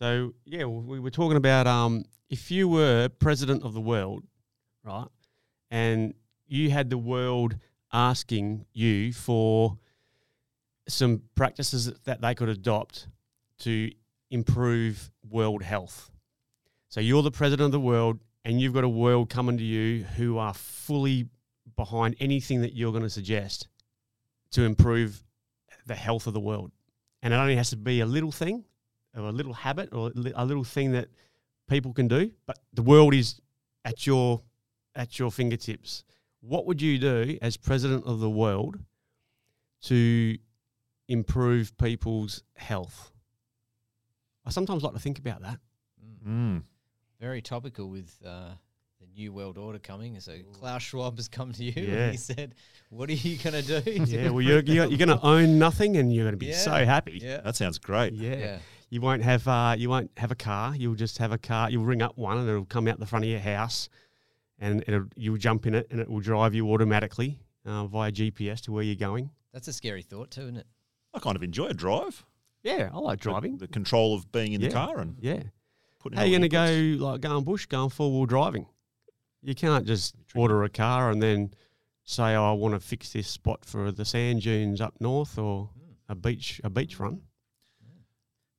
So, yeah, we were talking about if you were president of the world, right, and you had the world asking you for some practices that they could adopt to improve world health. So you're the president of the world and you've got a world coming to you who are fully behind anything that you're going to suggest to improve the health of the world. And it only has to be a little thing or a little habit or a little thing that people can do, but the world is at your fingertips. What would you do as president of the world to improve people's health? I sometimes like to think about that. Mm. Very topical with the New World Order coming. So Klaus Schwab has come to you and he said, what are you going to do? Yeah, well, you're going to own nothing and you're going to be so happy. Yeah. That sounds great. Yeah. You won't have a car. You'll just have a car. You'll ring up one and it'll come out the front of your house and you'll jump in it and it will drive you automatically via GPS to where you're going. That's a scary thought too, isn't it? I kind of enjoy a drive. Yeah, I like driving. The control of being in the car and putting. How are you going to go going bush, going four-wheel driving? You can't just order a car and then say, "Oh, I want to fix this spot for the sand dunes up north or a beach run." Yeah.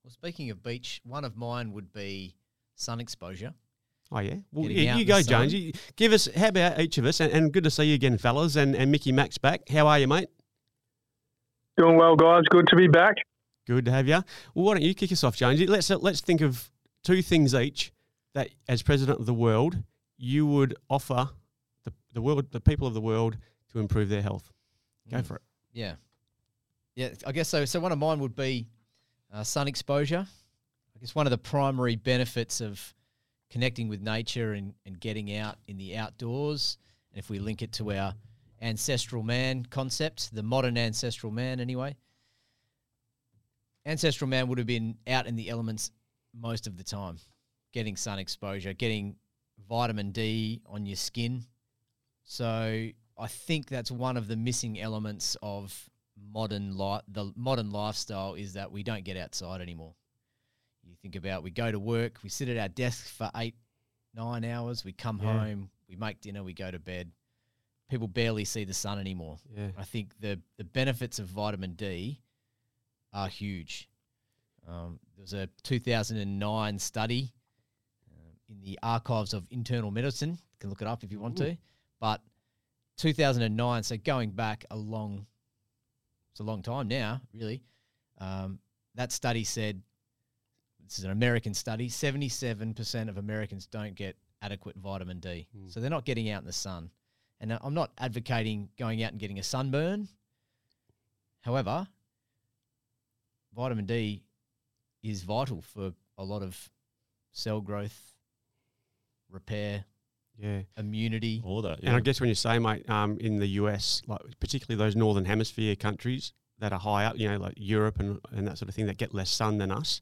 Well, speaking of beach, one of mine would be sun exposure. Oh yeah, well you go, Jones. Give us how about each of us? And good to see you again, fellas. And Mickey Mac's back. How are you, mate? Doing well, guys. Good to be back. Good to have you. Well, why don't you kick us off, Jonesy? Let's think of two things each that, as president of the world, you would offer the people of the world to improve their health. Go for it. Yeah. I guess so. So one of mine would be sun exposure. I guess one of the primary benefits of connecting with nature and getting out in the outdoors, and if we link it to our ancestral man concept, the modern ancestral man anyway. Ancestral man would have been out in the elements most of the time, getting sun exposure, getting vitamin D on your skin. So I think that's one of the missing elements of the modern lifestyle is that we don't get outside anymore. You think about, we go to work, we sit at our desk for 8-9 hours, we come home, we make dinner, we go to bed. People barely see the sun anymore. Yeah. I think the benefits of vitamin D are huge. There was a 2009 study in the Archives of Internal Medicine. You can look it up if you want to. But 2009, so going back it's a long time now, really. That study said, this is an American study, 77% of Americans don't get adequate vitamin D. So they're not getting out in the sun. And I'm not advocating going out and getting a sunburn. However, vitamin D is vital for a lot of cell growth, repair, immunity. All that. Yeah. And I guess when you say, mate, in the US, like particularly those northern hemisphere countries that are high up, you know, like Europe and that sort of thing, that get less sun than us,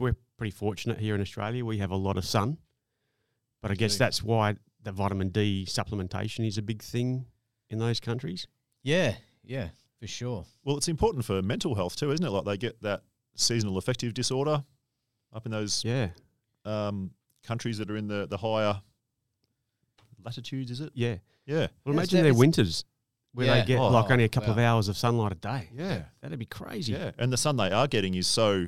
we're pretty fortunate here in Australia. We have a lot of sun. But I guess that's why the vitamin D supplementation is a big thing in those countries. Yeah. For sure. Well, it's important for mental health too, isn't it? Like they get that seasonal affective disorder up in those countries that are in the higher latitudes, is it? Yeah. Well, imagine their winters where they get only a couple of hours of sunlight a day. Yeah. That'd be crazy. Yeah. And the sun they are getting is so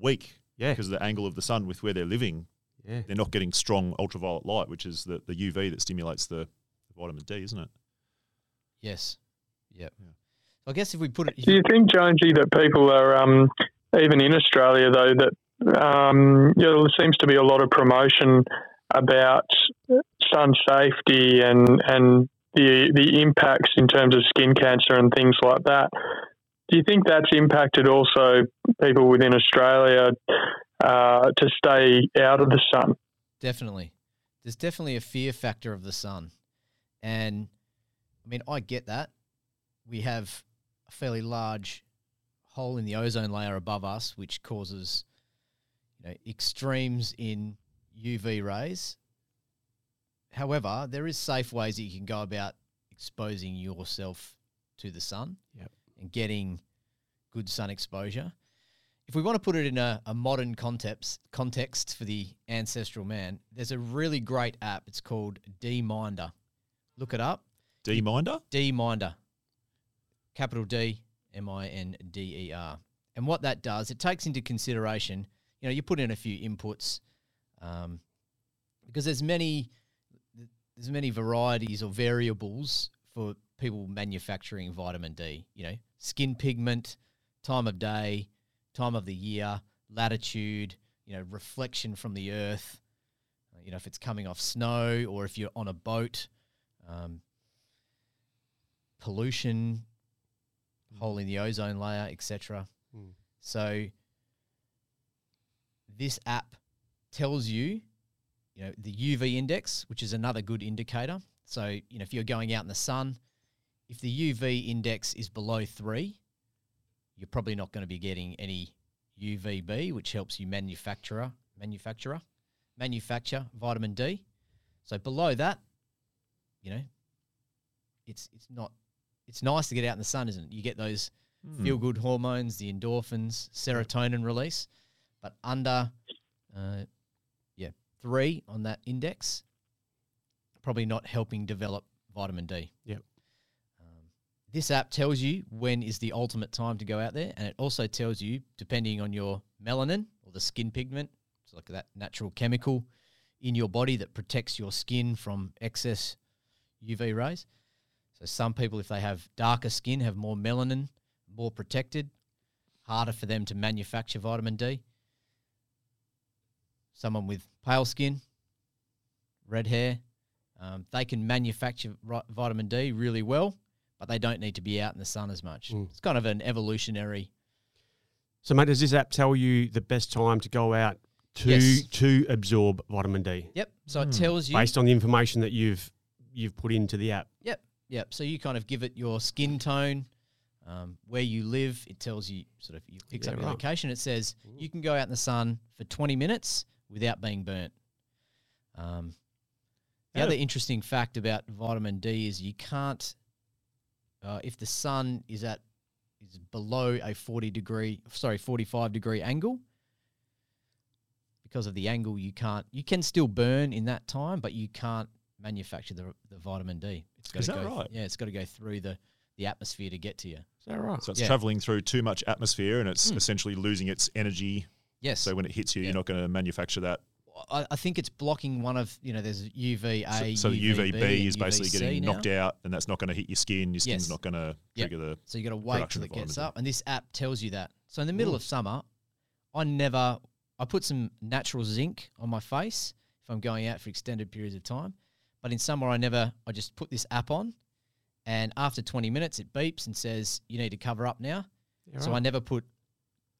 weak because of the angle of the sun with where they're living. Yeah. They're not getting strong ultraviolet light, which is the UV that stimulates the vitamin D, isn't it? Yes. Yep. Yeah. I guess if we put it... Do you think, Jonesy, that people are, even in Australia though, that there seems to be a lot of promotion about sun safety and the impacts in terms of skin cancer and things like that. Do you think that's impacted also people within Australia to stay out of the sun? Definitely. There's definitely a fear factor of the sun. And, I mean, I get that. We have a fairly large hole in the ozone layer above us, which causes extremes in UV rays. However, there is safe ways that you can go about exposing yourself to the sun and getting good sun exposure. if we want to put it in a modern context for the ancestral man, there's a really great app. It's called D-Minder. Look it up. D-Minder? D-Minder. Capital D, M-I-N-D-E-R. And what that does, it takes into consideration, you know, you put in a few inputs because there's many varieties or variables for people manufacturing vitamin D, you know, skin pigment, time of day, time of the year, latitude, you know, reflection from the earth, you know, if it's coming off snow or if you're on a boat, pollution, hole in the ozone layer, etc. So this app tells you, you know, the UV index, which is another good indicator. So, you know, if you're going out in the sun, if the UV index is below 3, you're probably not going to be getting any UVB, which helps you manufacture vitamin D. So below that, you know, it's nice to get out in the sun, isn't it? You get those feel-good hormones, the endorphins, serotonin release. But under 3 on that index, probably not helping develop vitamin D. Yep. This app tells you when is the ultimate time to go out there, and it also tells you, depending on your melanin or the skin pigment, it's like that natural chemical in your body that protects your skin from excess UV rays. So some people, if they have darker skin, have more melanin, more protected, harder for them to manufacture vitamin D. Someone with pale skin, red hair, they can manufacture vitamin D really well, but they don't need to be out in the sun as much. It's kind of an evolutionary. So, mate, does this app tell you the best time to go out to absorb vitamin D? Yep. So it tells you based on the information that you've put into the app. Yep. So you kind of give it your skin tone, where you live. It tells you sort of, you pick up your location. It says you can go out in the sun for 20 minutes without being burnt. The other interesting fact about vitamin D is you can't. If the sun is below a 45 degree angle, because of the angle you can still burn in that time, but you can't manufacture the vitamin D. It's got to go through the atmosphere to get to you. Is that right? So it's traveling through too much atmosphere, and it's essentially losing its energy. Yes. So when it hits you, you're not going to manufacture that. I think it's blocking one of, you know, there's UVA, so the UVB is basically getting knocked out, and that's not going to hit your skin. Your skin's not going to trigger the production. So you got to wait till it gets up, and this app tells you that. So in the middle of summer, I put some natural zinc on my face if I'm going out for extended periods of time, but in summer I just put this app on, and after 20 minutes it beeps and says you need to cover up now. You're so right. I never put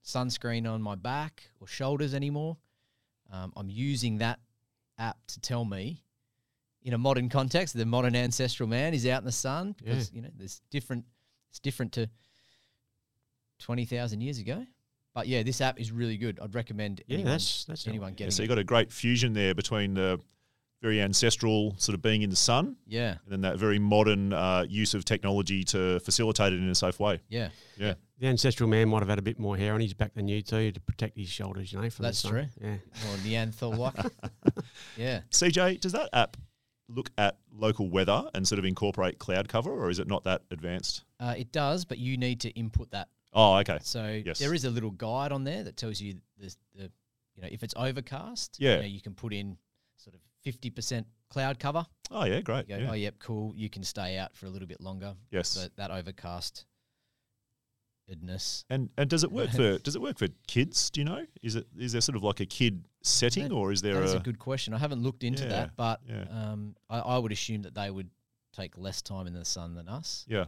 sunscreen on my back or shoulders anymore. I'm using that app to tell me, in a modern context, the modern ancestral man is out in the sun because you know it's different to 20,000 years ago. But yeah, this app is really good. I'd recommend anyone getting it. So you got a great fusion there between the very ancestral sort of being in the sun, and then that very modern use of technology to facilitate it in a safe way. Yeah. The ancestral man might have had a bit more hair on his back than you too to protect his shoulders, you know. From That's the sun. True. Yeah. Or Neanderthal-like. CJ, does that app look at local weather and sort of incorporate cloud cover, or is it not that advanced? It does, but you need to input that. Oh, okay. So there is a little guide on there that tells you the you know, if it's overcast, you know, you can put in sort of 50% cloud cover. Oh, yeah, great. You go, cool. You can stay out for a little bit longer. Yes. So that overcastedness. And does it work for kids, do you know? Is there sort of like a kid setting or is there That is a good question. I haven't looked into that, but I would assume that they would take less time in the sun than us. Yeah.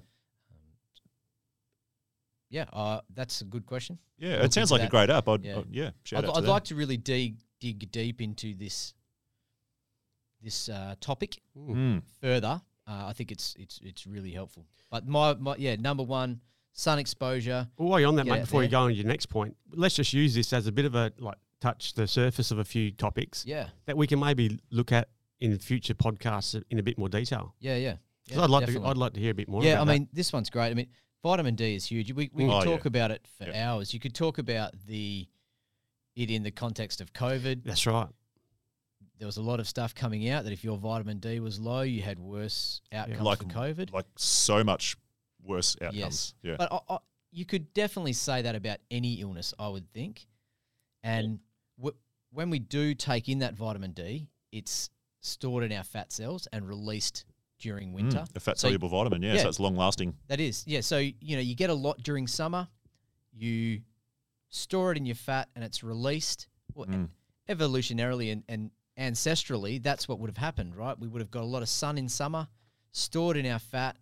That's a good question. Yeah, it sounds like a great app. I'd like to really dig deep into this topic further. I think it's really helpful. But my number one, sun exposure. Well, while you're on that, mate, before you go on to your next point, let's just use this as a bit of a touch the surface of a few topics that we can maybe look at in future podcasts in a bit more detail. I'd like to hear a bit more about that. This one's great. I mean, Vitamin D is huge. We could talk about it for hours. You could talk about it in the context of COVID. That's right. There was a lot of stuff coming out that if your vitamin D was low, you had worse outcomes from COVID. Like so much worse outcomes. Yes. Yeah. But you could definitely say that about any illness, I would think. And when we do take in that vitamin D, it's stored in our fat cells and released during winter. A fat-soluble vitamin, yeah, so it's long-lasting. That is, yeah. So, you know, you get a lot during summer. You store it in your fat and it's released. Well, evolutionarily and ancestrally, that's what would have happened, right? We would have got a lot of sun in summer, stored in our fat.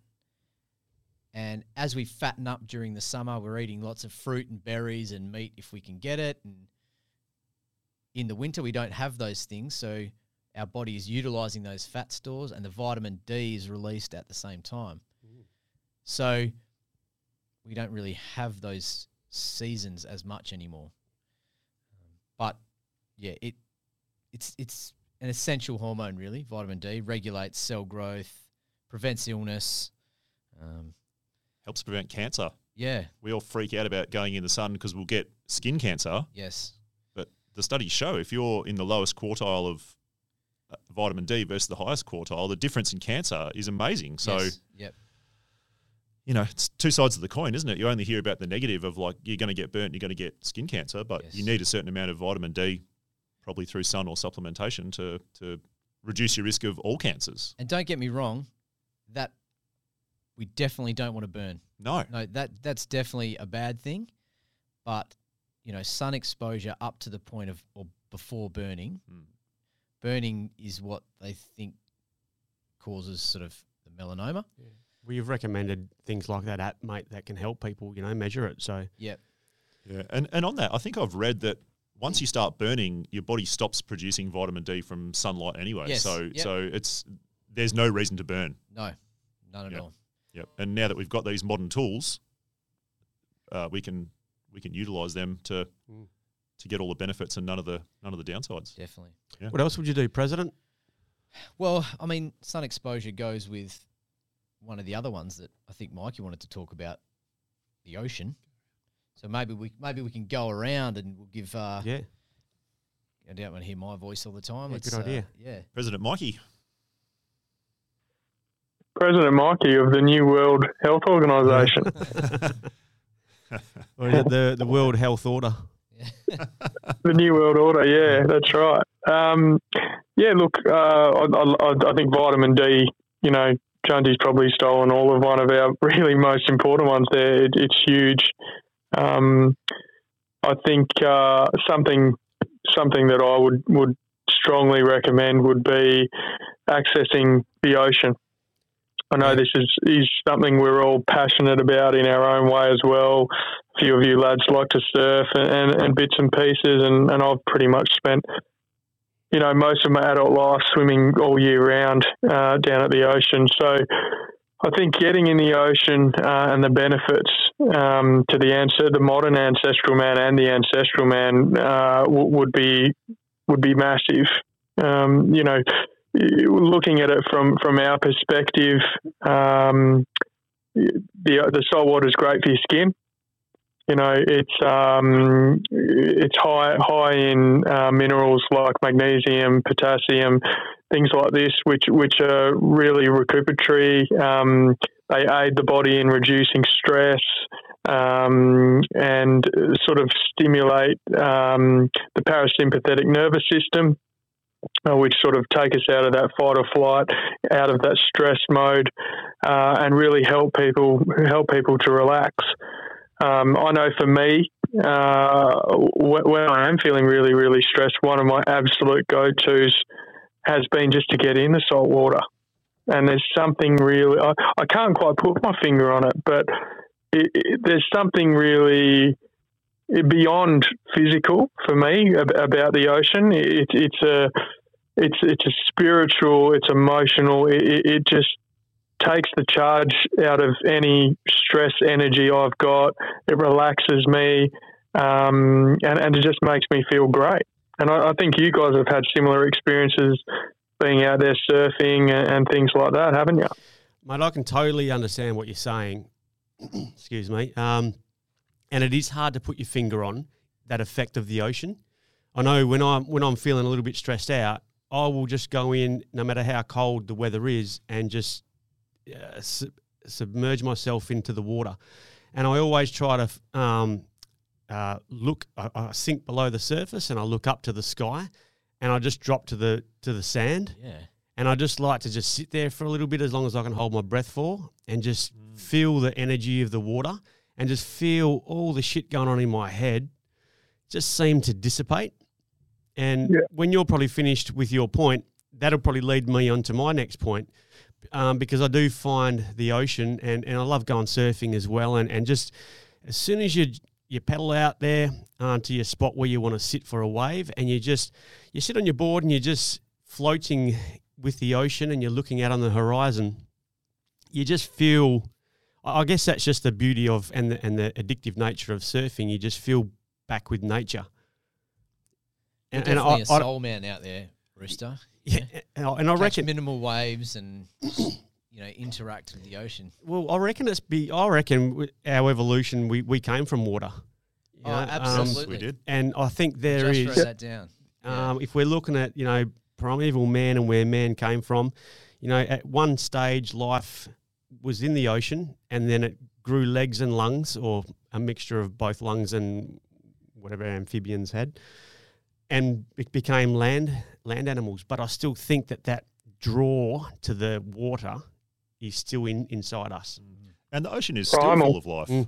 And as we fatten up during the summer, we're eating lots of fruit and berries and meat if we can get it. And in the winter, we don't have those things, so our body is utilizing those fat stores and the vitamin D is released at the same time. Ooh. So we don't really have those seasons as much anymore. But yeah, it's an essential hormone really. Vitamin D regulates cell growth, prevents illness, helps prevent cancer. Yeah. We all freak out about going in the sun because we'll get skin cancer. Yes. But the studies show if you're in the lowest quartile of vitamin D versus the highest quartile, the difference in cancer is amazing. So, you know, it's two sides of the coin, isn't it? You only hear about the negative of like you're going to get burnt, you're going to get skin cancer, but you need a certain amount of vitamin D, probably through sun or supplementation, to reduce your risk of all cancers. And don't get me wrong, that we definitely don't want to burn. No, that's definitely a bad thing. But you know, sun exposure up to the point of or before burning. Burning is what they think causes sort of the melanoma. Yeah. We've recommended things like that app, mate, that can help people, you know, measure it. So yeah. And on that, I think I've read that once you start burning, your body stops producing vitamin D from sunlight anyway. Yes. So there's no reason to burn. No, none at all. Yep. And now that we've got these modern tools, we can utilize them to get all the benefits and none of the downsides. Definitely. Yeah. What else would you do, President? Well, I mean, sun exposure goes with one of the other ones that I think, Mike, you wanted to talk about, the ocean. So maybe we can go around and we'll give. I don't want to hear my voice all the time. Yeah, good idea. President Mikey. President Mikey of the New World Health Organization. Or is it the World Health Order? The New World Order, yeah, that's right. I think vitamin D, you know, Jundy's probably stolen all of one of our really most important ones there. It's huge. I think something that I would strongly recommend would be accessing the ocean. I know this is something we're all passionate about in our own way as well. A few of you lads like to surf and bits and pieces, and I've pretty much spent, you know, most of my adult life swimming all year round down at the ocean. So I think getting in the ocean and the benefits to the modern ancestral man and the ancestral man would be massive. You know, looking at it from our perspective, the salt water is great for your skin. You know, it's high in minerals like magnesium, potassium, things like this, which are really recuperatory. They aid the body in reducing stress and sort of stimulate the parasympathetic nervous system, which sort of take us out of that fight or flight, out of that stress mode, and really help people to relax. I know for me, when I am feeling really, really stressed, one of my absolute go-tos has been just to get in the salt water. And there's something really, I can't quite put my finger on it, but there's something really beyond physical for me about the ocean. It's a spiritual, it's emotional, it just takes the charge out of any stress energy I've got. It relaxes me, and it just makes me feel great. And I think you guys have had similar experiences being out there surfing and things like that, haven't you? Mate, I can totally understand what you're saying. excuse me, and it is hard to put your finger on that effect of the ocean. I know when I'm feeling a little bit stressed out, I will just go in, no matter how cold the weather is, and just submerge myself into the water. And I always try to look. I sink below the surface, and I look up to the sky, and I just drop to the sand. Yeah. And I just like to just sit there for a little bit, as long as I can hold my breath for, and just feel the energy of the water, and just feel all the shit going on in my head just seem to dissipate. And when you're probably finished with your point, that'll probably lead me on to my next point, because I do find the ocean, and I love going surfing as well. And just as soon as you paddle out there to your spot where you want to sit for a wave, and you sit on your board and you're just floating with the ocean, and you're looking out on the horizon, you just feel, I guess that's just the beauty of and the addictive nature of surfing. You just feel back with nature. You're definitely a soul man out there, Rooster. Yeah, yeah. And I reckon minimal waves and interact with the ocean. Well, I reckon our evolution, we came from water. Oh, absolutely, we did. And I think there just is. Wrote that down. If we're looking at primeval man and where man came from, at one stage life was in the ocean, and then it grew legs and lungs, or a mixture of both lungs and whatever amphibians had, and it became land animals. But I still think that draw to the water is still inside us. And the ocean is still full of life. Mm.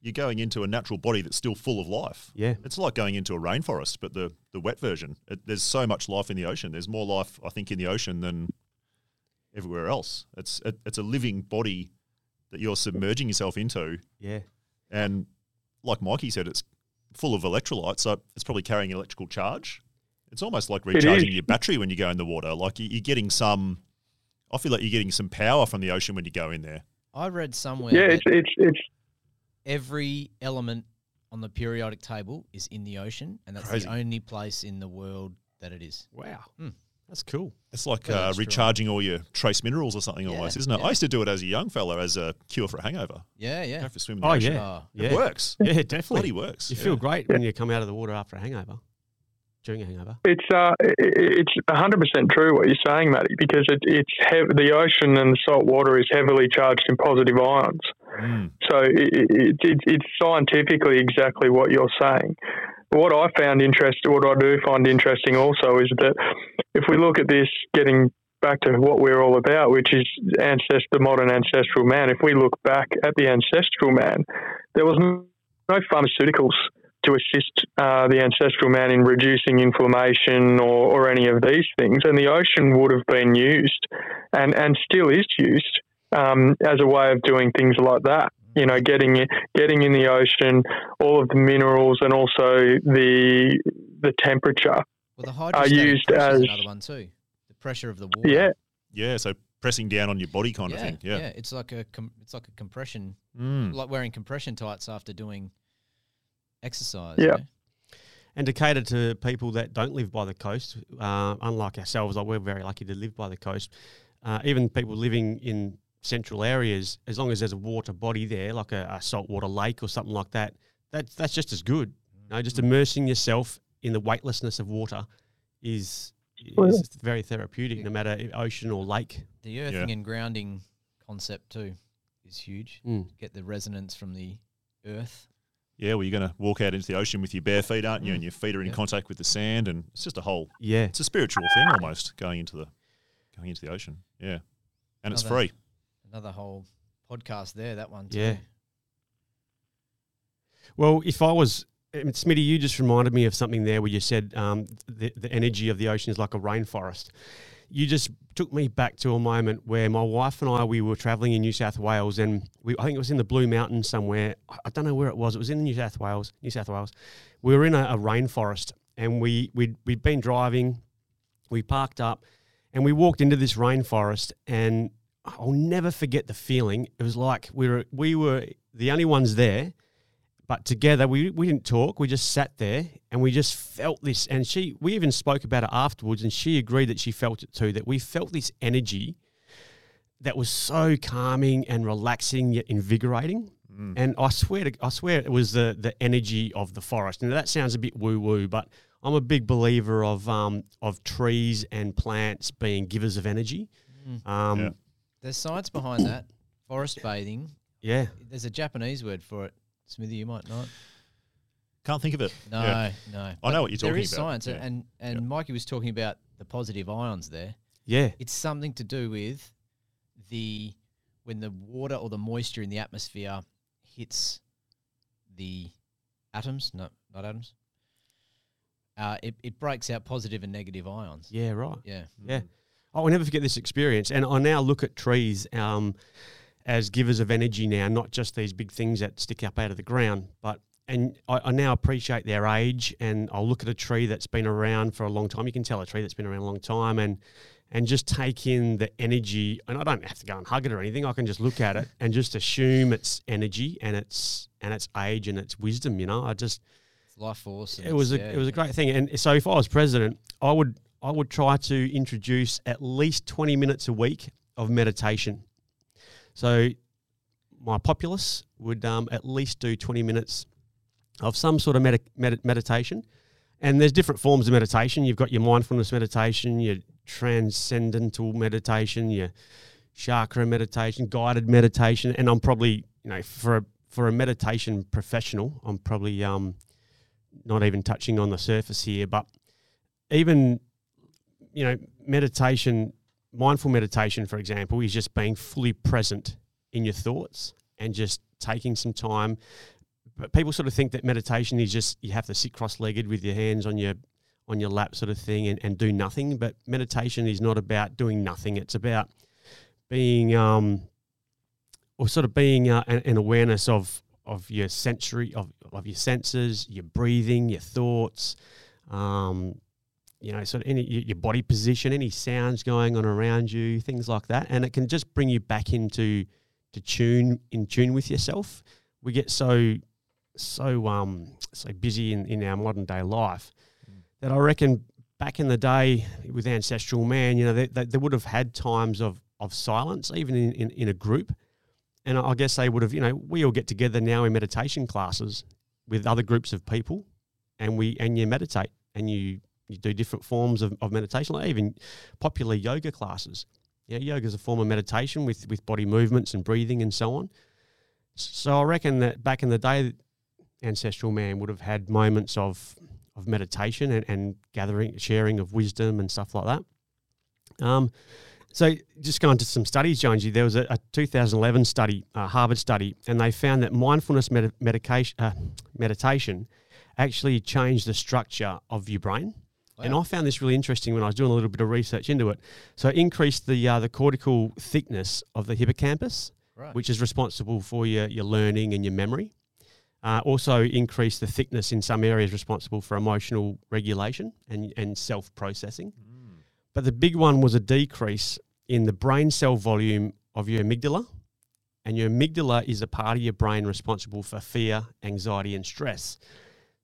You're going into a natural body that's still full of life. Yeah. It's like going into a rainforest, but the wet version. There's so much life in the ocean. There's more life, I think, in the ocean than everywhere else. It's a living body that you're submerging yourself into. Yeah. And like Mikey said, it's full of electrolytes, so it's probably carrying electrical charge. It's almost like recharging your battery when you go in the water. Like you're getting I feel like you're getting some power from the ocean when you go in there. I read somewhere it's every element on the periodic table is in the ocean, and that's crazy. The only place in the world that it is. Wow. Mm. That's cool. It's like recharging all your trace minerals or something almost, isn't it? Yeah. I used to do it as a young fella as a cure for a hangover. Yeah, yeah. Go for a swim in the ocean. Oh, yeah. It works. Yeah, it definitely works. You feel great when you come out of the water after a hangover, during a hangover. It's 100% true what you're saying, Matty, because the ocean and the salt water is heavily charged in positive ions. Mm. So it's scientifically exactly what you're saying. What I found interesting, what I do find interesting also is that if we look at this, getting back to what we're all about, which is the modern ancestral man, if we look back at the ancestral man, there was no pharmaceuticals to assist the ancestral man in reducing inflammation or any of these things. And the ocean would have been used and still is used as a way of doing things like that. Getting in the ocean, all of the minerals, and also the temperature are used as another one too. The pressure of the water. Yeah, yeah. So pressing down on your body, kind of thing. Yeah, yeah. It's like a compression, like wearing compression tights after doing exercise. Yeah. You know? And to cater to people that don't live by the coast, unlike ourselves, we're very lucky to live by the coast. Even people living in central areas, as long as there's a water body there, like a saltwater lake or something like that, that's just as good. Just immersing yourself in the weightlessness of water is very therapeutic, no matter ocean or lake. The earthing and grounding concept too is huge. Mm. Get the resonance from the earth. Yeah, well, you're going to walk out into the ocean with your bare feet, aren't you? And your feet are in contact with the sand, and it's just a whole. Yeah, it's a spiritual thing almost going into the ocean. Yeah, and it's free. Another whole podcast there, that one too. Yeah. Well, Smitty, you just reminded me of something there where you said the energy of the ocean is like a rainforest. You just took me back to a moment where my wife and I, we were travelling in New South Wales, and I think it was in the Blue Mountains somewhere. I don't know where it was. It was in New South Wales. We were in a rainforest, and we'd been driving. We parked up and we walked into this rainforest, and I'll never forget the feeling. It was like we were the only ones there, but together we didn't talk. We just sat there and we just felt this. And we even spoke about it afterwards, and she agreed that she felt it too, that we felt this energy that was so calming and relaxing yet invigorating. Mm. And I swear it was the energy of the forest. Now that sounds a bit woo-woo, but I'm a big believer of trees and plants being givers of energy. Mm. Yeah. There's science behind that. Forest bathing. Yeah. There's a Japanese word for it. Smithy, you might not. Can't think of it. No, yeah. No. I know what you're talking about. There is science. Yeah. And yeah. Mikey was talking about the positive ions there. Yeah. It's something to do with when the water or the moisture in the atmosphere hits the atoms. No, not atoms. It breaks out positive and negative ions. Yeah, right. Yeah. Yeah. Oh, I never forget this experience. And I now look at trees as givers of energy now, not just these big things that stick up out of the ground. And I now appreciate their age, and I'll look at a tree that's been around for a long time. You can tell a tree that's been around a long time and just take in the energy. And I don't have to go and hug it or anything. I can just look at it and just assume its energy and its age and its wisdom, you know. It's life force. It was a great thing. And so if I was president, I would try to introduce at least 20 minutes a week of meditation. So my populace would at least do 20 minutes of some sort of meditation. And there's different forms of meditation. You've got your mindfulness meditation, your transcendental meditation, your chakra meditation, guided meditation. And I'm probably, you know, for a meditation professional, I'm probably not even touching on the surface here, but even, you know, meditation, mindful meditation, for example, is just being fully present in your thoughts and just taking some time. But people sort of think that meditation is just you have to sit cross-legged with your hands on your lap sort of thing and do nothing. But meditation is not about doing nothing. It's about being an awareness of your sensory, of your senses, your breathing, your thoughts, you know, sort of your body position, any sounds going on around you, things like that. And it can just bring you back in tune with yourself. We get so busy in our modern day life that I reckon back in the day with ancestral man, you know, they would have had times of silence, even in a group. And I guess they would have, you know, we all get together now in meditation classes with other groups of people and you meditate and you do different forms of meditation, like even popular yoga classes. Yeah, yoga is a form of meditation with body movements and breathing and so on. So I reckon that back in the day, ancestral man would have had moments of meditation and gathering, sharing of wisdom and stuff like that. So just going to some studies, Jonesy, there was a 2011 study, Harvard study, and they found that mindfulness meditation actually changed the structure of your brain. Wow. And I found this really interesting when I was doing a little bit of research into it. So it increased the cortical thickness of the hippocampus, right, which is responsible for your learning and your memory. Also increased the thickness in some areas responsible for emotional regulation and self-processing. Mm. But the big one was a decrease in the brain cell volume of your amygdala. And your amygdala is a part of your brain responsible for fear, anxiety, and stress.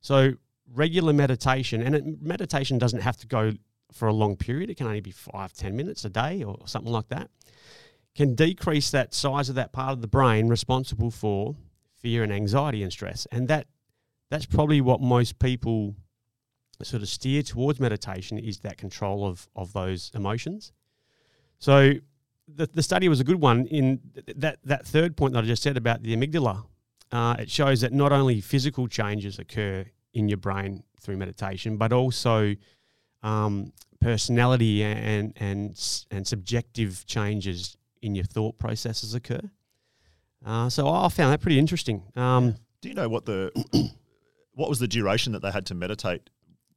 So regular meditation, meditation doesn't have to go for a long period. It can only be 5-10 minutes a day or something like that, can decrease that size of that part of the brain responsible for fear and anxiety and stress. And that's probably what most people sort of steer towards meditation, is that control of those emotions. So the study was a good one in that third point that I just said about the amygdala. It shows that not only physical changes occur in your brain through meditation, but also personality and subjective changes in your thought processes occur. So I found that pretty interesting. Do you know what was the duration that they had to meditate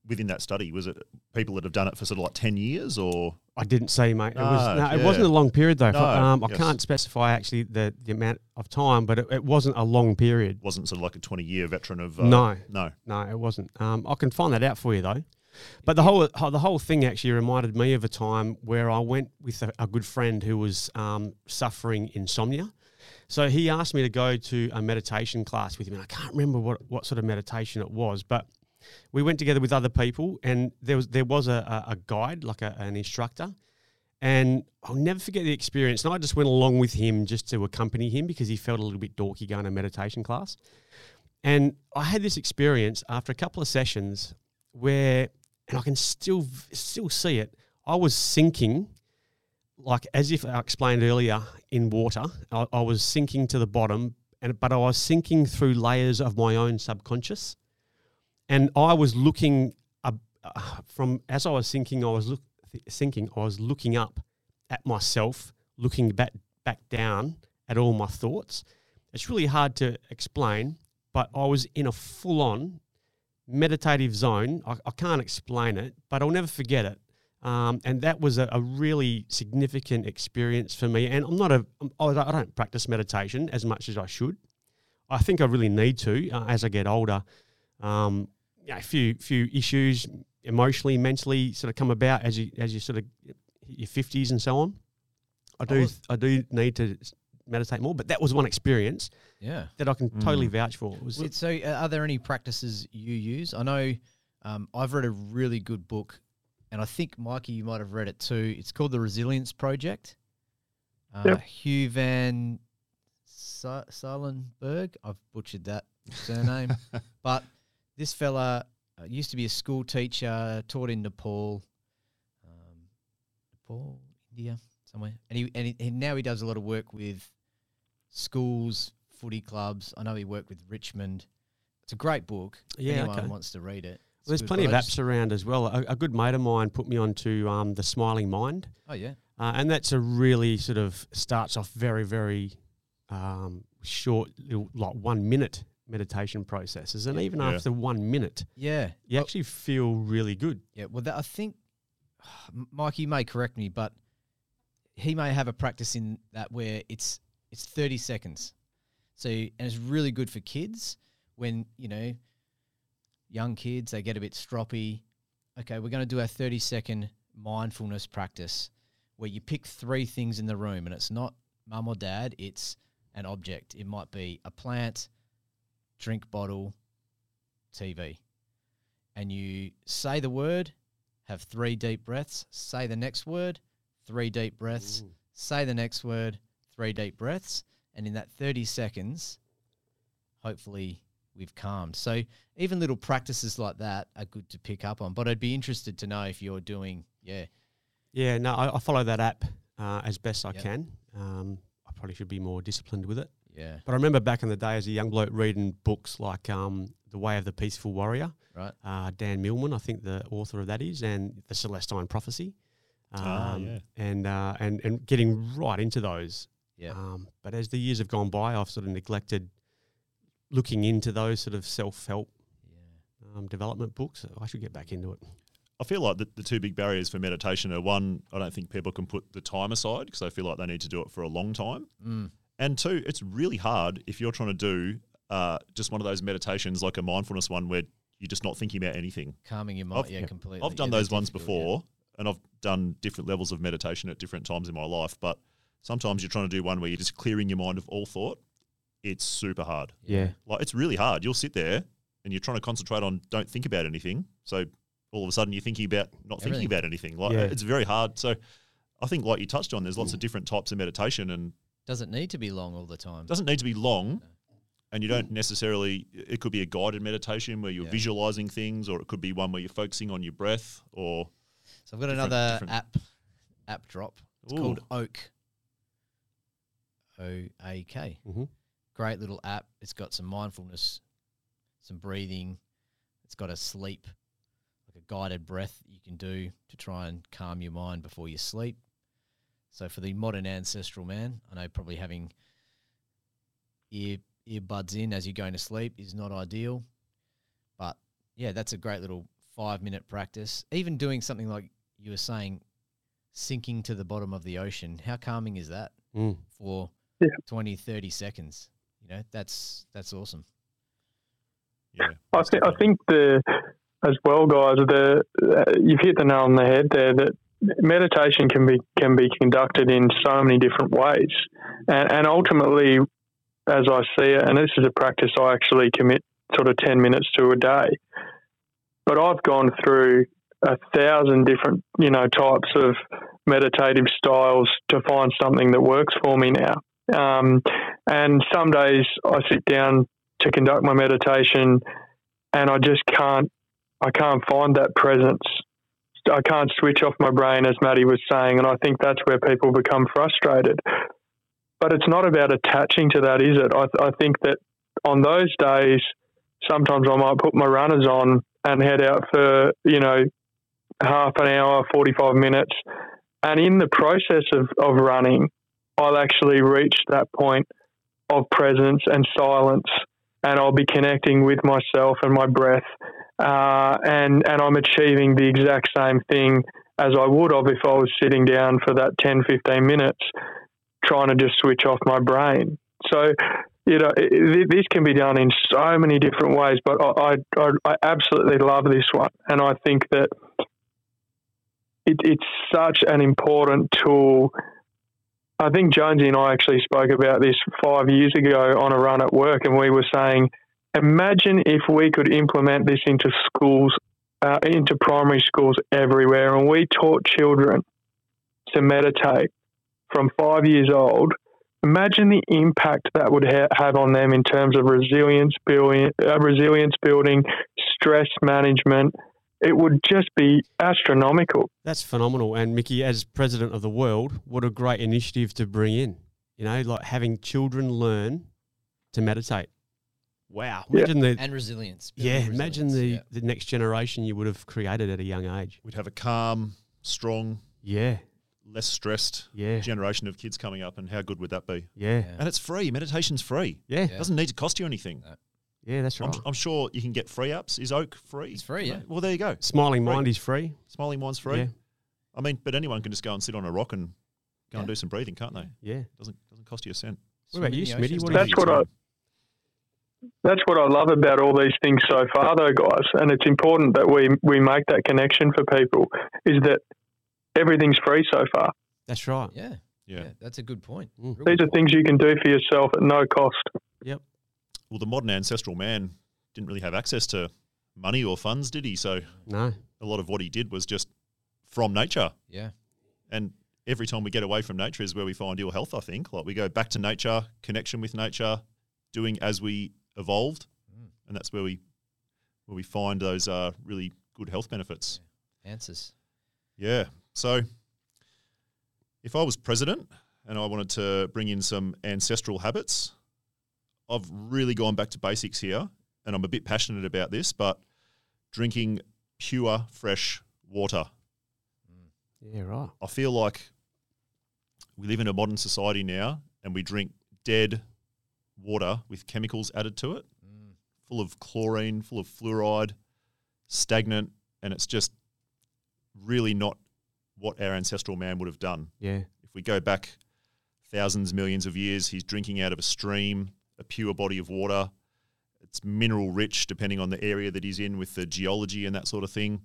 within that study? Was it people that have done it for sort of like 10 years or? I didn't see, mate. It wasn't a long period though. No, I can't specify actually the amount of time, but it wasn't a long period. It wasn't sort of like a 20-year veteran of... No, it wasn't. I can find that out for you though. But the whole thing actually reminded me of a time where I went with a good friend who was suffering insomnia. So he asked me to go to a meditation class with him, and I can't remember what sort of meditation it was, but we went together with other people, and there was a guide, like an instructor, And I'll never forget the experience. And I just went along with him just to accompany him because he felt a little bit dorky going to meditation class. And I had this experience after a couple of sessions where, and I can still see it, I was sinking, like as if I explained earlier, in water. I was sinking to the bottom, but I was sinking through layers of my own subconscious. And I was looking I was looking up at myself, looking back down at all my thoughts. It's really hard to explain, but I was in a full-on meditative zone. I can't explain it, but I'll never forget it. And that was a really significant experience for me. And I don't practice meditation as much as I should. I think I really need to as I get older. A few issues emotionally, mentally, sort of come about as you sort of hit your 50s and so on. I do need to meditate more, but that was one experience that I can totally vouch for. So are there any practices you use? I know I've read a really good book, and I think, Mikey, you might have read it too. It's called The Resilience Project. Hugh Van Sa-Salenberg. I've butchered that surname. But this fella used to be a school teacher, taught in Nepal, India, somewhere. And now he does a lot of work with schools, footy clubs. I know he worked with Richmond. It's a great book. Yeah, anyone wants to read it. Well, there's plenty of apps around as well. A good mate of mine put me onto The Smiling Mind. Oh, yeah. And that's a really sort of starts off very, very short, like 1 minute meditation processes, and even after 1 minute, you actually feel really good. Yeah, well, I think, Mike, you may correct me, but he may have a practice in that where it's 30 seconds. So, and it's really good for kids when, young kids, they get a bit stroppy. Okay, we're going to do our 30-second mindfulness practice where you pick three things in the room, and it's not mum or dad, it's an object. It might be a plant, drink bottle, TV. And you say the word, have three deep breaths, say the next word, three deep breaths, say the next word, three deep breaths. And in that 30 seconds, hopefully we've calmed. So even little practices like that are good to pick up on. But I'd be interested to know if you're doing, Yeah, no, I follow that app as best I can. I probably should be more disciplined with it. Yeah. But I remember back in the day as a young bloke reading books like The Way of the Peaceful Warrior, right? Dan Millman, I think the author of that is, and The Celestine Prophecy, and getting right into those. Yeah. But as the years have gone by, I've sort of neglected looking into those sort of self-help development books. I should get back into it. I feel like the two big barriers for meditation are, one, I don't think people can put the time aside because they feel like they need to do it for a long time. Mm. And two, it's really hard if you're trying to do just one of those meditations, like a mindfulness one where you're just not thinking about anything. Calming your mind, completely. I've done those ones before, and I've done different levels of meditation at different times in my life, but sometimes you're trying to do one where you're just clearing your mind of all thought. It's super hard. Yeah. Like, it's really hard. You'll sit there and you're trying to concentrate on don't think about anything. So all of a sudden you're thinking about not thinking about anything. Like, it's very hard. So I think, like you touched on, there's lots of different types of meditation, and doesn't need to be long all the time. Doesn't need to be long, and you don't necessarily. It could be a guided meditation where you're visualizing things, or it could be one where you're focusing on your breath. Or so I've got another app drop. It's called Oak. OAK. Mm-hmm. Great little app. It's got some mindfulness, some breathing. It's got a sleep, like a guided breath you can do to try and calm your mind before you sleep. So for the modern ancestral man, I know probably having earbuds in as you're going to sleep is not ideal. But, that's a great little 5-minute practice. Even doing something like you were saying, sinking to the bottom of the ocean, how calming is that for 20, 30 seconds? That's awesome. Yeah, I think as well, guys, you've hit the nail on the head there that meditation can be conducted in so many different ways, and ultimately, as I see it, and this is a practice I actually commit sort of 10 minutes to a day, but I've gone through 1,000 different types of meditative styles to find something that works for me now. And some days I sit down to conduct my meditation and I can't find that presence. I can't switch off my brain, as Maddie was saying, and I think that's where people become frustrated. But it's not about attaching to that, is it? I think that on those days, sometimes I might put my runners on and head out for, half an hour, 45 minutes. And in the process of running, I'll actually reach that point of presence and silence, and I'll be connecting with myself and my breath. And I'm achieving the exact same thing as I would have if I was sitting down for that 10, 15 minutes trying to just switch off my brain. So, this can be done in so many different ways, but I absolutely love this one. And I think that it's such an important tool. I think Jonesy and I actually spoke about this 5 years ago on a run at work, and we were saying, imagine if we could implement this into schools, into primary schools everywhere, and we taught children to meditate from 5 years old. Imagine the impact that would have on them in terms of resilience building, stress management. It would just be astronomical. That's phenomenal. And Mickey, as president of the world, what a great initiative to bring in. Like having children learn to meditate. Wow. Imagine and resilience. The next generation you would have created at a young age. We'd have a calm, strong, less stressed generation of kids coming up, and how good would that be? Yeah. And it's free. Meditation's free. Yeah. It doesn't need to cost you anything. No. Yeah, that's right. I'm sure you can get free apps. Is Oak free? It's free, yeah. Well, there you go. Smiling Mind is free. Smiling Mind's free. Yeah. I mean, but anyone can just go and sit on a rock and go and do some breathing, can't they? Yeah. Doesn't cost you a cent. What about you, Smitty? That's what I love about all these things so far, though, guys, and it's important that we make that connection for people, is that everything's free so far. That's right. Yeah. Yeah. That's a good point. These are things you can do for yourself at no cost. Yep. Well, the modern ancestral man didn't really have access to money or funds, did he? So a lot of what he did was just from nature. Yeah. And every time we get away from nature is where we find ill health, I think. Like we go back to nature, connection with nature, doing as we evolved, and that's where we find those really good health benefits. Answers. Yeah. So if I was president and I wanted to bring in some ancestral habits, I've really gone back to basics here, and I'm a bit passionate about this, but drinking pure, fresh water. Yeah, right. I feel like we live in a modern society now, and we drink dead water with chemicals added to it, full of chlorine, full of fluoride, stagnant, and it's just really not what our ancestral man would have done. Yeah. If we go back thousands, millions of years, he's drinking out of a stream, a pure body of water. It's mineral rich, depending on the area that he's in with the geology and that sort of thing.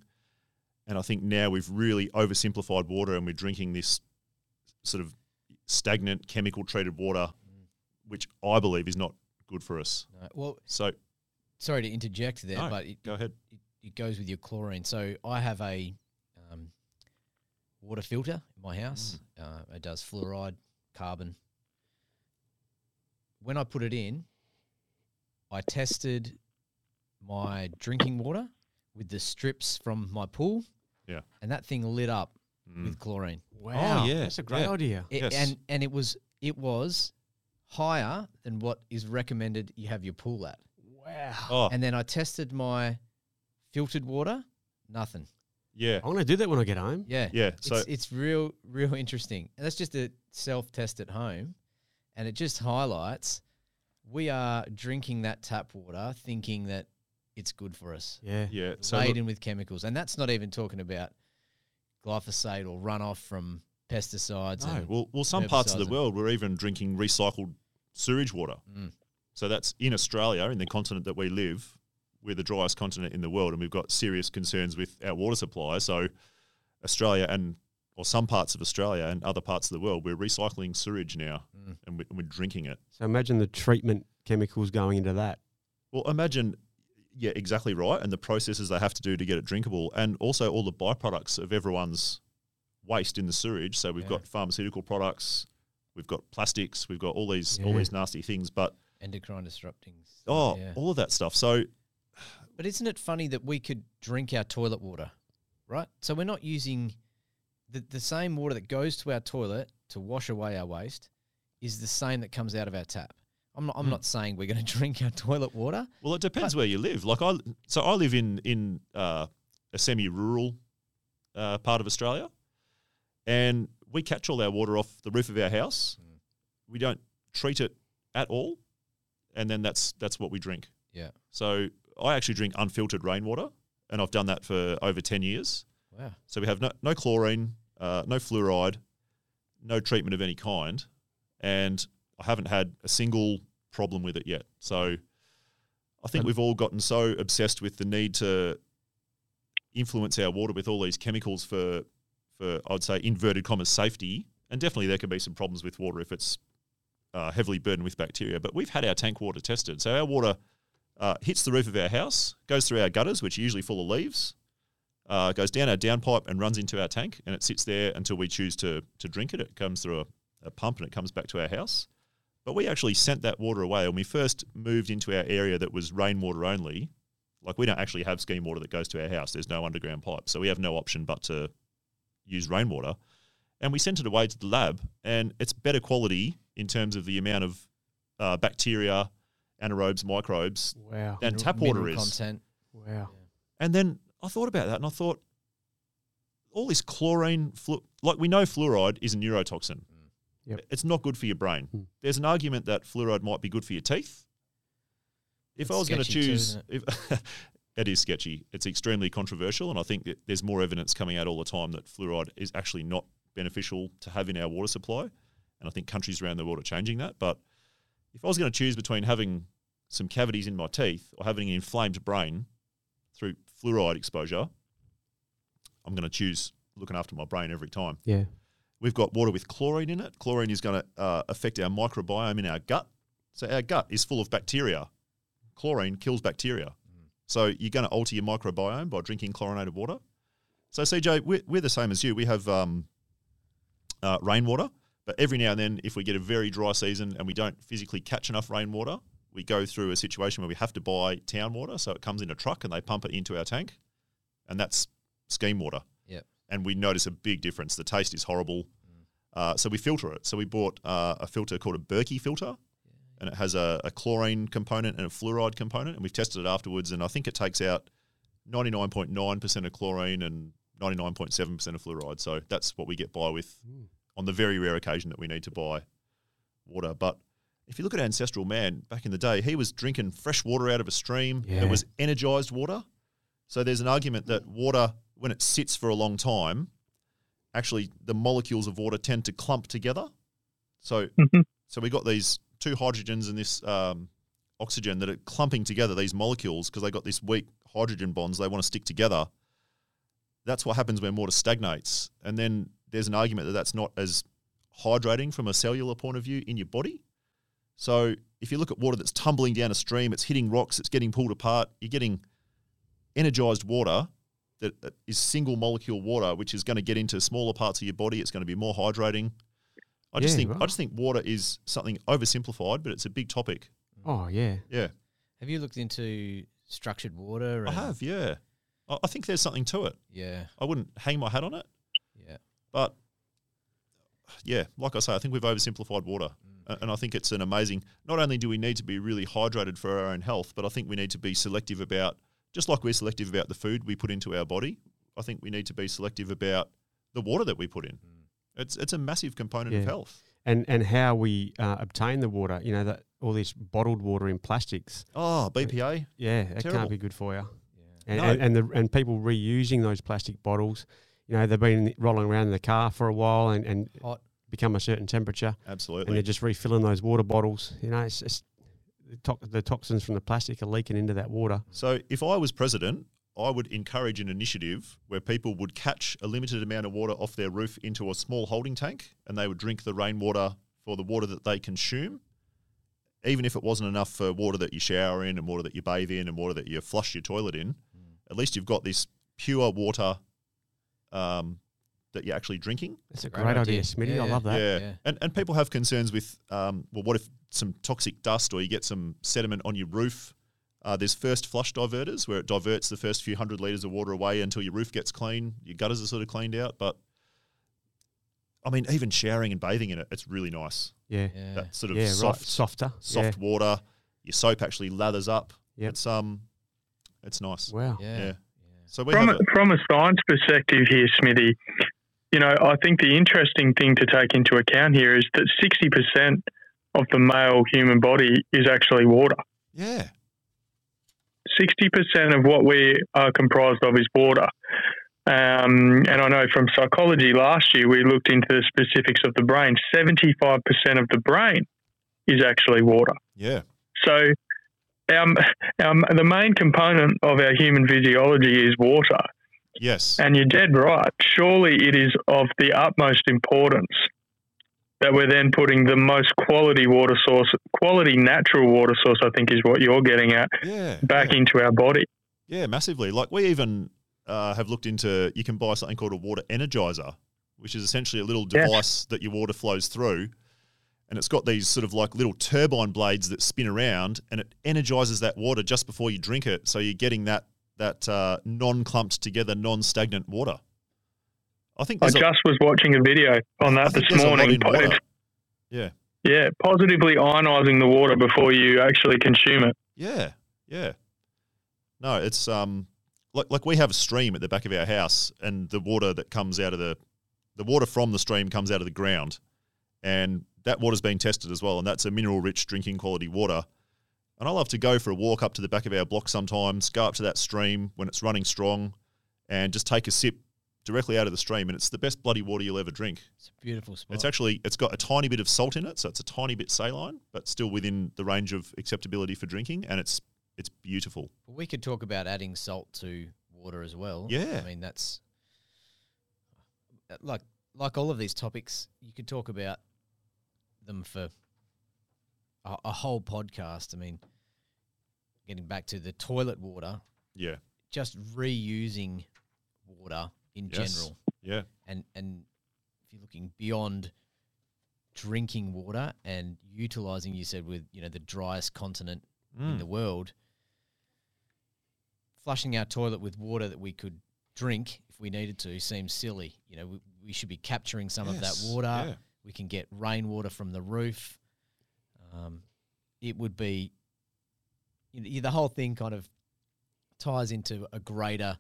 And I think now we've really oversimplified water, and we're drinking this sort of stagnant, chemical treated water, which I believe is not good for us. No. Well, so sorry to interject there, but go ahead. It goes with your chlorine. So I have a water filter in my house. It does fluoride, carbon. When I put it in, I tested my drinking water with the strips from my pool. Yeah. And that thing lit up with chlorine. Wow. Oh, yeah. That's a great idea. And it was higher than what is recommended you have your pool at. Wow. Oh. And then I tested my filtered water, nothing. Yeah. I'm going to do that when I get home. Yeah. Yeah. So it's real, real interesting. And that's just a self-test at home. And it just highlights we are drinking that tap water thinking that it's good for us. Yeah. Yeah. So laden with chemicals. And that's not even talking about glyphosate or runoff from pesticides. No. Well, some parts of the world we're even drinking recycled sewage water. Mm. So that's in Australia, in the continent that we live, we're the driest continent in the world, and we've got serious concerns with our water supply. So Australia or some parts of Australia and other parts of the world, we're recycling sewage now, and we're drinking it. So imagine the treatment chemicals going into that. Well, imagine, yeah, exactly right, and the processes they have to do to get it drinkable, and also all the byproducts of everyone's waste in the sewage. So we've got pharmaceutical products, we've got plastics, we've got all these nasty things. But endocrine disrupting. All of that stuff. So, but isn't it funny that we could drink our toilet water, right? So we're not using the same water that goes to our toilet to wash away our waste is the same that comes out of our tap. I'm not saying we're going to drink our toilet water. Well, it depends where you live. Like I live in a semi-rural part of Australia, and we catch all our water off the roof of our house. Mm. We don't treat it at all, and then that's what we drink. Yeah. So I actually drink unfiltered rainwater, and I've done that for over 10 years. Wow. So we have no chlorine, no fluoride, no treatment of any kind, and I haven't had a single problem with it yet. So I think we've all gotten so obsessed with the need to influence our water with all these chemicals for I'd say, inverted commas, safety. And definitely there can be some problems with water if it's heavily burdened with bacteria. But we've had our tank water tested. So our water hits the roof of our house, goes through our gutters, which are usually full of leaves, goes down our downpipe and runs into our tank, and it sits there until we choose to drink it. It comes through a pump and it comes back to our house. But we actually sent that water away. When we first moved into our area that was rainwater only, like we don't actually have scheme water that goes to our house. There's no underground pipe. So we have no option but to use rainwater. And we sent it away to the lab, and it's better quality in terms of the amount of bacteria, anaerobes, microbes than tap water is. Content. Wow. And then I thought about that, and I thought, all this chlorine, like we know fluoride is a neurotoxin. Yep. It's not good for your brain. Mm. There's an argument that fluoride might be good for your teeth. If I was going to choose, it is sketchy. It's extremely controversial, and I think that there's more evidence coming out all the time that fluoride is actually not beneficial to have in our water supply, and I think countries around the world are changing that. But if I was going to choose between having some cavities in my teeth or having an inflamed brain through fluoride exposure, I'm going to choose looking after my brain every time. Yeah. We've got water with chlorine in it. Chlorine is going to affect our microbiome in our gut. So our gut is full of bacteria. Chlorine kills bacteria. Mm. So you're going to alter your microbiome by drinking chlorinated water. So CJ, we're the same as you. We have rainwater, but every now and then if we get a very dry season and we don't physically catch enough rainwater, we go through a situation where we have to buy town water. So it comes in a truck and they pump it into our tank, and that's scheme water. And we notice a big difference. The taste is horrible. Mm. So we filter it. So we bought a filter called a Berkey filter, and it has a chlorine component and a fluoride component, and we've tested it afterwards, and I think it takes out 99.9% of chlorine and 99.7% of fluoride. So that's what we get by with on the very rare occasion that we need to buy water. But if you look at ancestral man back in the day, he was drinking fresh water out of a stream. Yeah. It was energized water. So there's an argument that water, when it sits for a long time, actually the molecules of water tend to clump together. So so we got these two hydrogens and this oxygen that are clumping together, these molecules, because they got this weak hydrogen bonds. They want to stick together. That's what happens when water stagnates. And then there's an argument that that's not as hydrating from a cellular point of view in your body. So if you look at water that's tumbling down a stream, it's hitting rocks, it's getting pulled apart, you're getting energized water that is single molecule water, which is going to get into smaller parts of your body. It's going to be more hydrating. I just think water is something oversimplified, but it's a big topic. Oh yeah, yeah. Have you looked into structured water? I have. Yeah, I think there's something to it. Yeah, I wouldn't hang my hat on it. Yeah, but yeah, like I say, I think we've oversimplified water, and I think it's an amazing. Not only do we need to be really hydrated for our own health, but I think we need to be selective about. Just like we're selective about the food we put into our body, I think we need to be selective about the water that we put in. It's a massive component of health. And how we obtain the water, you know, that all this bottled water in plastics. Oh, BPA. Yeah, that can't be good for you. Yeah. And people reusing those plastic bottles, you know, they've been rolling around in the car for a while and hot. Become a certain temperature. Absolutely. And they're just refilling those water bottles. You know, it's the toxins from the plastic are leaking into that water. So if I was president, I would encourage an initiative where people would catch a limited amount of water off their roof into a small holding tank, and they would drink the rainwater for the water that they consume, even if it wasn't enough for water that you shower in and water that you bathe in and water that you flush your toilet in. At least you've got this pure water that you're actually drinking. That's a great idea, Smitty. Yeah. I love that. Yeah. And people have concerns with, well, what if some toxic dust or you get some sediment on your roof? There's first flush diverters where it diverts the first few 100 litres of water away until your roof gets clean, your gutters are sort of cleaned out. But, I mean, even showering and bathing in it, it's really nice. Yeah. That sort of soft water. Your soap actually lathers up. Yep. It's nice. Wow. Yeah. So from a science perspective here, Smithy, you know, I think the interesting thing to take into account here is that 60% of the male human body is actually water. Yeah. 60% of what we are comprised of is water. And I know from psychology last year, we looked into the specifics of the brain. 75% of the brain is actually water. Yeah. So the main component of our human physiology is water. Yes. And you're dead right. Surely it is of the utmost importance that we're then putting the most quality natural water source, I think is what you're getting at, back into our body. Yeah, massively. Like we even have looked into, you can buy something called a water energizer, which is essentially a little device that your water flows through. And it's got these sort of like little turbine blades that spin around and it energizes that water just before you drink it. So you're getting that non-clumped together, non-stagnant water. I was watching a video on that this morning. Yeah, positively ionizing the water before you actually consume it. Yeah. No, it's like we have a stream at the back of our house and the water that comes out of the water from the stream comes out of the ground and that water's been tested as well and that's a mineral-rich drinking quality water. And I love to go for a walk up to the back of our block sometimes, go up to that stream when it's running strong and just take a sip directly out of the stream, and it's the best bloody water you'll ever drink. It's a beautiful spot. It's got a tiny bit of salt in it, so it's a tiny bit saline, but still within the range of acceptability for drinking, and it's beautiful. Well, we could talk about adding salt to water as well. Yeah. I mean, that's like all of these topics, you could talk about them for a whole podcast. I mean, getting back to the toilet water. Yeah. Just reusing water in general. Yeah. And if you're looking beyond drinking water and utilising, you said, with, you know, the driest continent in the world, flushing our toilet with water that we could drink if we needed to seems silly. You know, we should be capturing some of that water. Yeah. We can get rainwater from the roof. It would be, you know, the whole thing kind of ties into a greater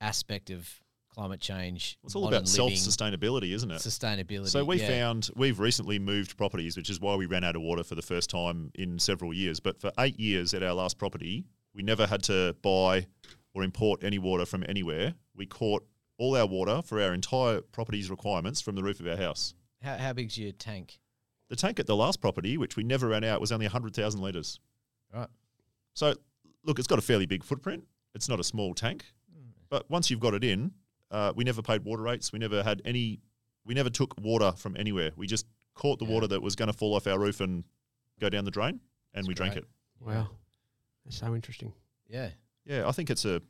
aspect of climate change. It's all about self-sustainability, isn't it? Sustainability. So we found, we've recently moved properties, which is why we ran out of water for the first time in several years. But for 8 years at our last property, we never had to buy or import any water from anywhere. We caught all our water for our entire property's requirements from the roof of our house. How big's your tank? The tank at the last property, which we never ran out, was only 100,000 litres. Right. So, look, it's got a fairly big footprint. It's not a small tank. But once you've got it in, we never paid water rates. We never had any. We never took water from anywhere. We just caught the water that was going to fall off our roof and go down the drain, and we drank it. Wow, that's so interesting. Yeah. I think it's a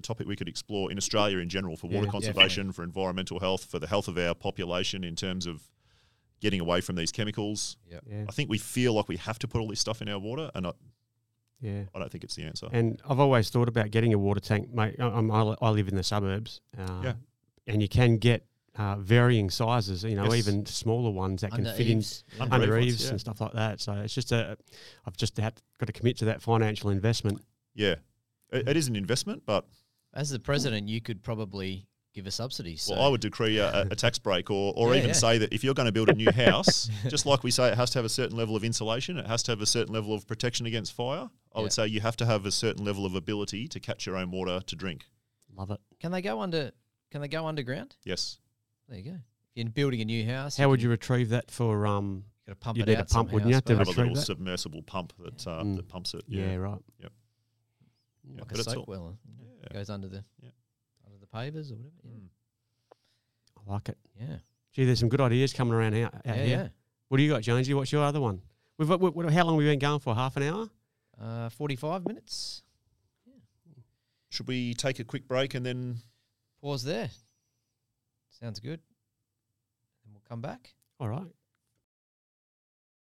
topic we could explore in Australia in general for water conservation, for environmental health, for the health of our population in terms of getting away from these chemicals. Yep. Yeah, I think we feel like we have to put all this stuff in our water, and I don't think it's the answer. And I've always thought about getting a water tank, mate. I live in the suburbs, and you can get varying sizes, you know, even smaller ones that can fit in under eaves and stuff like that. So it's just I've just got to commit to that financial investment. Yeah, it is an investment, but as the president, you could probably give a subsidy. So. Well, I would decree a tax break or even say that if you're going to build a new house, just like we say it has to have a certain level of insulation, it has to have a certain level of protection against fire, I would say you have to have a certain level of ability to catch your own water to drink. Love it. Can they go underground? Yes. There you go. In building a new house. How would you retrieve that for you pump you'd it need out a pump, wouldn't you? Have to have a little submersible pump that pumps it. Yeah, right. Yep. Yeah, like a soap well. It goes under the... Yeah. Pavers or whatever. Yeah. I like it. Yeah. Gee, there's some good ideas coming around out here. Yeah. What do you got, Jonesy? What's your other one? How long have we been going for? Half an hour? 45 minutes. Yeah. Should we take a quick break and then... Pause there. Sounds good. And we'll come back. All right.